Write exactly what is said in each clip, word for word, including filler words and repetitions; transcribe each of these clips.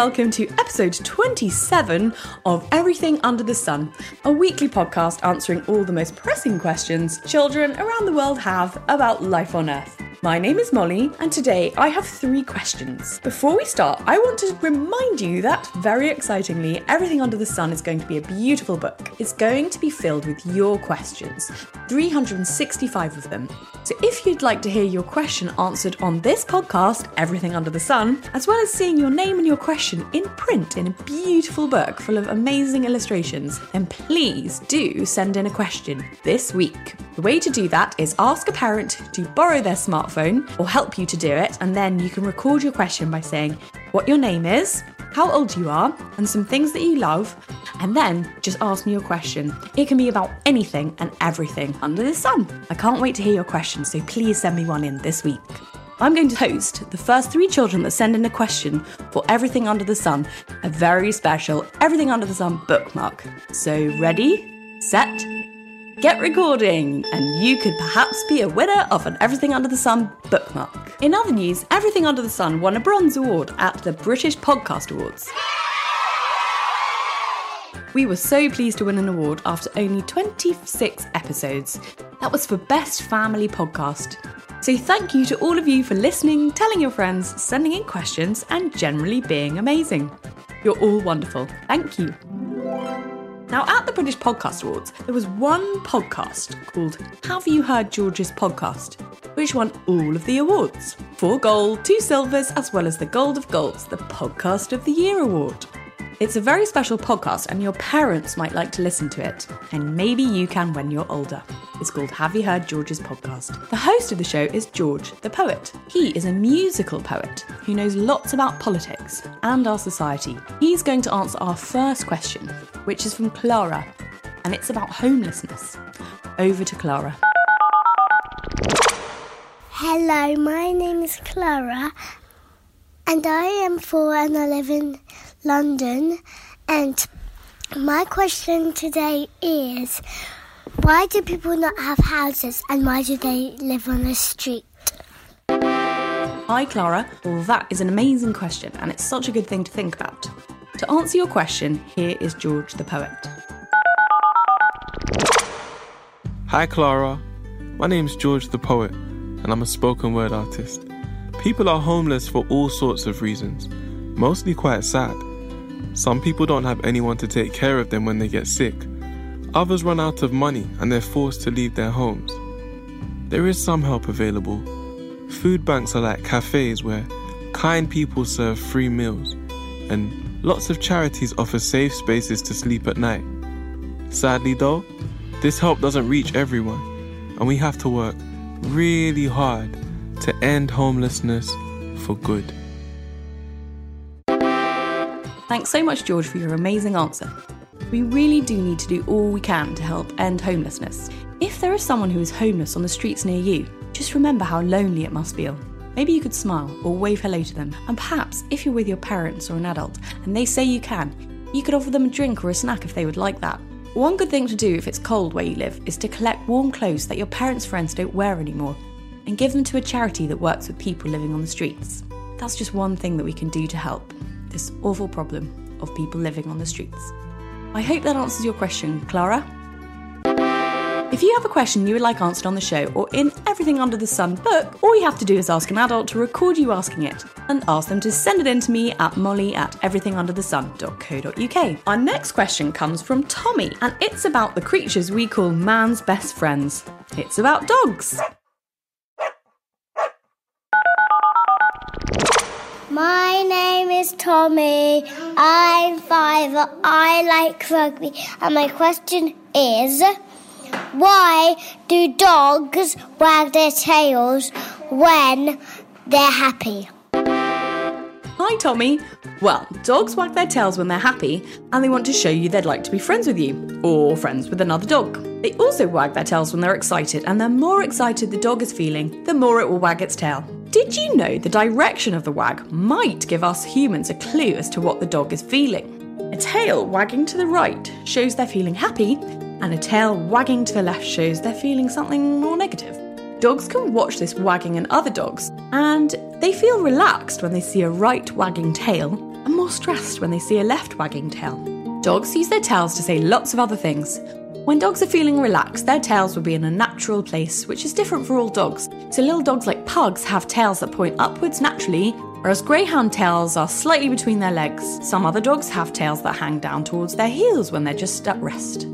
welcome to episode twenty-seven of Everything Under the Sun, a weekly podcast answering all the most pressing questions children around the world have about life on Earth. My name is Molly, and today I have three questions. Before we start, I want to remind you that, very excitingly, Everything Under the Sun is going to be a beautiful book. It's going to be filled with your questions, three hundred sixty-five of them. So if you'd like to hear your question answered on this podcast, Everything Under the Sun, as well as seeing your name and your question in print in a beautiful book full of amazing illustrations, then please do send in a question this week. The way to do that is ask a parent to borrow their smartphone or help you to do it, and then you can record your question by saying what your name is, how old you are, and some things that you love, and then just ask me your question. It can be about anything and everything under the sun. I can't wait to hear your questions, so please send me one in this week. I'm going to host the first three children that send in a question for Everything Under the Sun, a very special Everything Under the Sun bookmark. So ready, set, get recording, and you could perhaps be a winner of an Everything Under the Sun bookmark. In other news, Everything Under the Sun won a bronze award at the British Podcast Awards. We were so pleased to win an award after only twenty-six episodes. That was for Best Family Podcast. So thank you to all of you for listening, telling your friends, sending in questions, and generally being amazing. You're all wonderful. Thank you. Now, at the British Podcast Awards, there was one podcast called Have You Heard George's Podcast, which won all of the awards. Four gold, two silvers, as well as the gold of golds, the Podcast of the Year award. It's a very special podcast, and your parents might like to listen to it. And maybe you can when you're older. It's called Have You Heard George's Podcast. The host of the show is George the Poet. He is a musical poet who knows lots about politics and our society. He's going to answer our first question, which is from Clara, and it's about homelessness. Over to Clara. Hello, my name is Clara, and I am four and I live in London, and my question today is, why do people not have houses and why do they live on the street? Hi Clara, well that is an amazing question and it's such a good thing to think about. To answer your question, here is George the Poet. Hi Clara, my name's George the Poet and I'm a spoken word artist. People are homeless for all sorts of reasons, mostly quite sad. Some people don't have anyone to take care of them when they get sick. Others run out of money and they're forced to leave their homes. There is some help available. Food banks are like cafes where kind people serve free meals, and lots of charities offer safe spaces to sleep at night. Sadly though, this help doesn't reach everyone, and we have to work really hard to end homelessness for good. Thanks so much, George, for your amazing answer. We really do need to do all we can to help end homelessness. If there is someone who is homeless on the streets near you, just remember how lonely it must feel. Maybe you could smile or wave hello to them. And perhaps, if you're with your parents or an adult and they say you can, you could offer them a drink or a snack if they would like that. One good thing to do if it's cold where you live is to collect warm clothes that your parents' friends don't wear anymore and give them to a charity that works with people living on the streets. That's just one thing that we can do to help this awful problem of people living on the streets. I hope that answers your question, Clara. If you have a question you would like answered on the show or in Everything Under the Sun book, all you have to do is ask an adult to record you asking it and ask them to send it in to me at molly at everythingunderthesun.co.uk. Our next question comes from Tommy, and it's about the creatures we call man's best friends. It's about dogs. My name is Tommy, I'm five, I like rugby, and my question is, why do dogs wag their tails when they're happy? Hi Tommy, well, dogs wag their tails when they're happy and they want to show you they'd like to be friends with you, or friends with another dog. They also wag their tails when they're excited, and the more excited the dog is feeling, the more it will wag its tail. Did you know the direction of the wag might give us humans a clue as to what the dog is feeling? A tail wagging to the right shows they're feeling happy, and a tail wagging to the left shows they're feeling something more negative. Dogs can watch this wagging in other dogs, and they feel relaxed when they see a right wagging tail, are more stressed when they see a left wagging tail. Dogs use their tails to say lots of other things. When dogs are feeling relaxed, their tails will be in a natural place, which is different for all dogs. So little dogs like pugs have tails that point upwards naturally, whereas greyhound tails are slightly between their legs. Some other dogs have tails that hang down towards their heels when they're just at rest.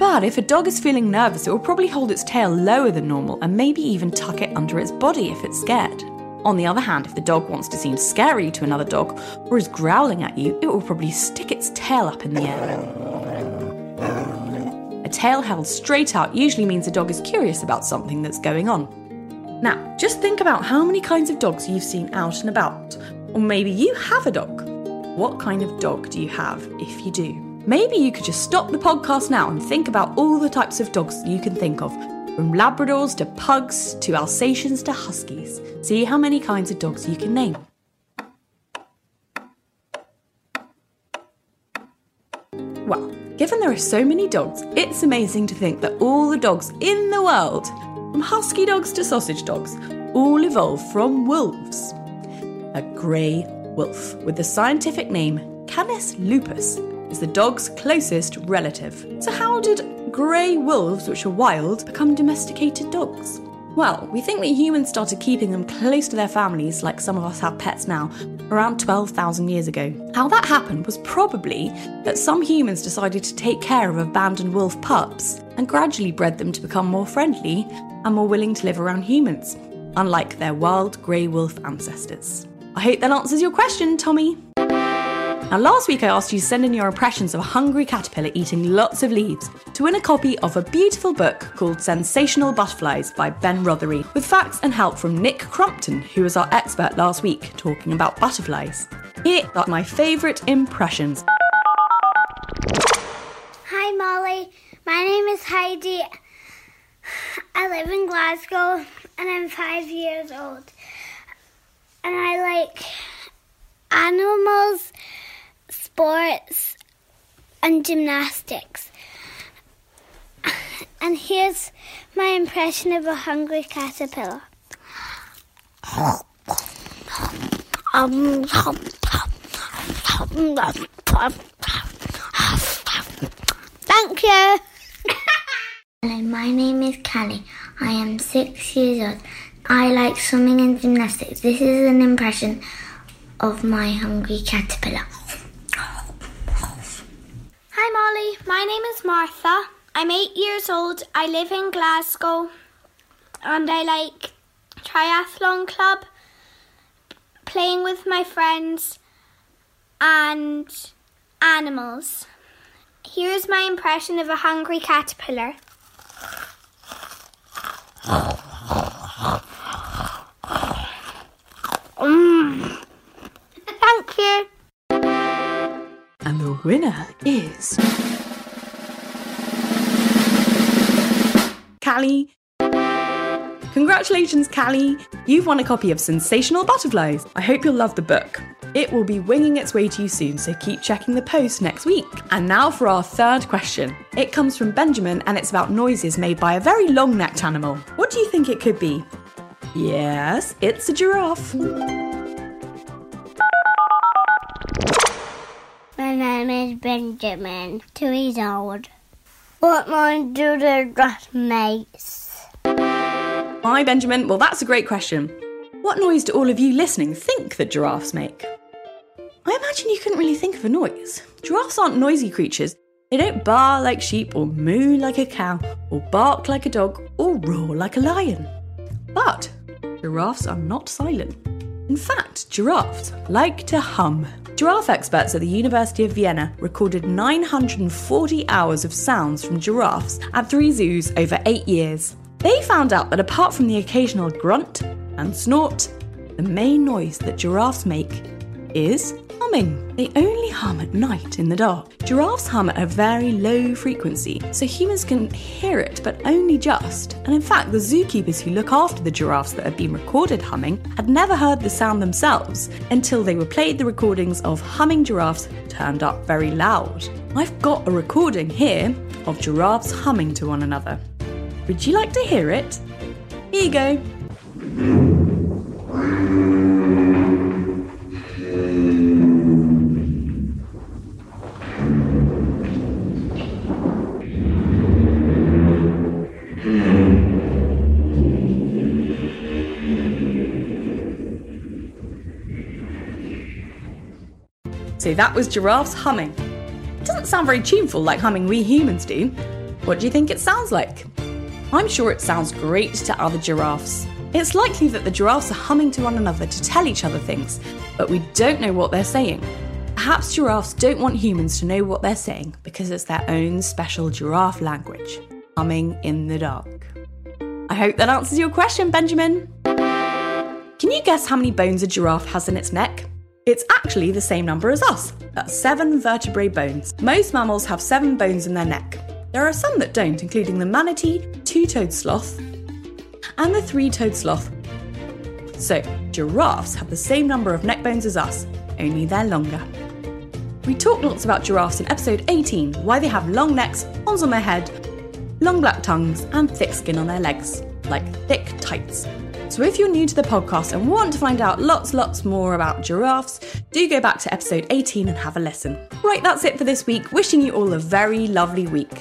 But if a dog is feeling nervous, it will probably hold its tail lower than normal and maybe even tuck it under its body if it's scared. On the other hand, if the dog wants to seem scary to another dog or is growling at you, it will probably stick its tail up in the air. A tail held straight out usually means a dog is curious about something that's going on. Now, just think about how many kinds of dogs you've seen out and about. Or maybe you have a dog. What kind of dog do you have if you do? Maybe you could just stop the podcast now and think about all the types of dogs you can think of, from Labradors to pugs to Alsatians to Huskies. See how many kinds of dogs you can name. Well, given there are so many dogs, it's amazing to think that all the dogs in the world, from husky dogs to sausage dogs, all evolved from wolves. A grey wolf, with the scientific name Canis lupus, is the dog's closest relative. So how did grey wolves, which are wild, become domesticated dogs? Well, we think that humans started keeping them close to their families, like some of us have pets now, around twelve thousand years ago. How that happened was probably that some humans decided to take care of abandoned wolf pups and gradually bred them to become more friendly and more willing to live around humans, unlike their wild grey wolf ancestors. I hope that answers your question, Tommy. Now, last week I asked you to send in your impressions of a hungry caterpillar eating lots of leaves to win a copy of a beautiful book called Sensational Butterflies by Ben Rothery, with facts and help from Nick Crumpton, who was our expert last week talking about butterflies. Here are my favourite impressions. Hi Molly, my name is Heidi. I live in Glasgow and I'm five years old. And I like animals, sports and gymnastics. And here's my impression of a hungry caterpillar. Thank you. Hello, my name is Callie. I am six years old. I like swimming and gymnastics. This is an impression of my hungry caterpillar. Hi Molly, my name is Martha. I'm eight years old. I live in Glasgow and I like triathlon club, playing with my friends and animals. Here's my impression of a hungry caterpillar. Mm. Thank you. And the winner is Callie. Congratulations, Callie. You've won a copy of Sensational Butterflies. I hope you'll love the book. It will be winging its way to you soon, so keep checking the post next week. And now for our third question. It comes from Benjamin and it's about noises made by a very long-necked animal. What do you think it could be? Yes, it's a giraffe. My name is Benjamin, two years old. What noise do the giraffe make? Hi Benjamin, well that's a great question. What noise do all of you listening think that giraffes make? I imagine you couldn't really think of a noise. Giraffes aren't noisy creatures. They don't bark like sheep or moo like a cow or bark like a dog or roar like a lion. But giraffes are not silent. In fact, giraffes like to hum. Giraffe experts at the University of Vienna recorded nine hundred forty hours of sounds from giraffes at three zoos over eight years. They found out that apart from the occasional grunt and snort, the main noise that giraffes make is humming. They only hum at night in the dark. Giraffes hum at a very low frequency, so humans can hear it, but only just. And in fact, the zookeepers who look after the giraffes that have been recorded humming had never heard the sound themselves until they were played the recordings of humming giraffes turned up very loud. I've got a recording here of giraffes humming to one another. Would you like to hear it? Here you go. Honestly, that was giraffes humming. It doesn't sound very tuneful like humming we humans do. What do you think it sounds like? I'm sure it sounds great to other giraffes. It's likely that the giraffes are humming to one another to tell each other things, but we don't know what they're saying. Perhaps giraffes don't want humans to know what they're saying because it's their own special giraffe language, humming in the dark. I hope that answers your question, Benjamin. Can you guess how many bones a giraffe has in its neck? It's actually the same number as us. That's seven vertebrae bones. Most mammals have seven bones in their neck. There are some that don't, including the manatee, two-toed sloth, and the three-toed sloth. So, giraffes have the same number of neck bones as us, only they're longer. We talked lots about giraffes in episode eighteen, why they have long necks, horns on their head, long black tongues, and thick skin on their legs, like thick tights. So if you're new to the podcast and want to find out lots, lots more about giraffes, do go back to episode eighteen and have a listen. Right, that's it for this week. Wishing you all a very lovely week.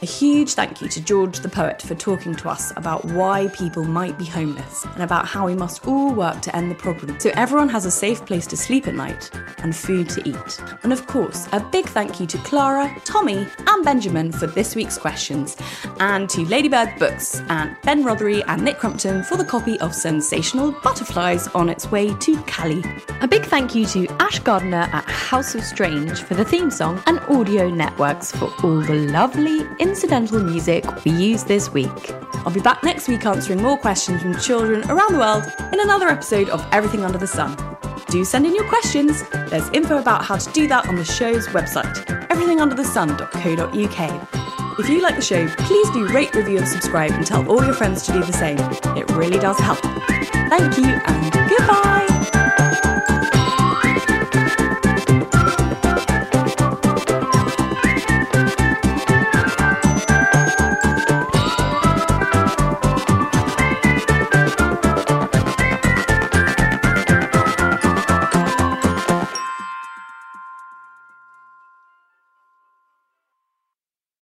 A huge thank you to George the Poet for talking to us about why people might be homeless and about how we must all work to end the problem so everyone has a safe place to sleep at night and food to eat. And of course, a big thank you to Clara, Tommy and Benjamin for this week's questions, and to Ladybird Books and Ben Rothery and Nick Crumpton for the copy of Sensational Butterflies on its way to Cali. A big thank you to Ash Gardner at House of Strange for the theme song, and Audio Networks for all the lovely incidental music we use this week. I'll be back next week answering more questions from children around the world in another episode of Everything Under the Sun. Do send in your questions. There's info about how to do that on the show's website, everything under the sun dot co dot u k. If you like the show, please do rate, review and subscribe, and tell all your friends to do the same. It really does help. Thank you and goodbye.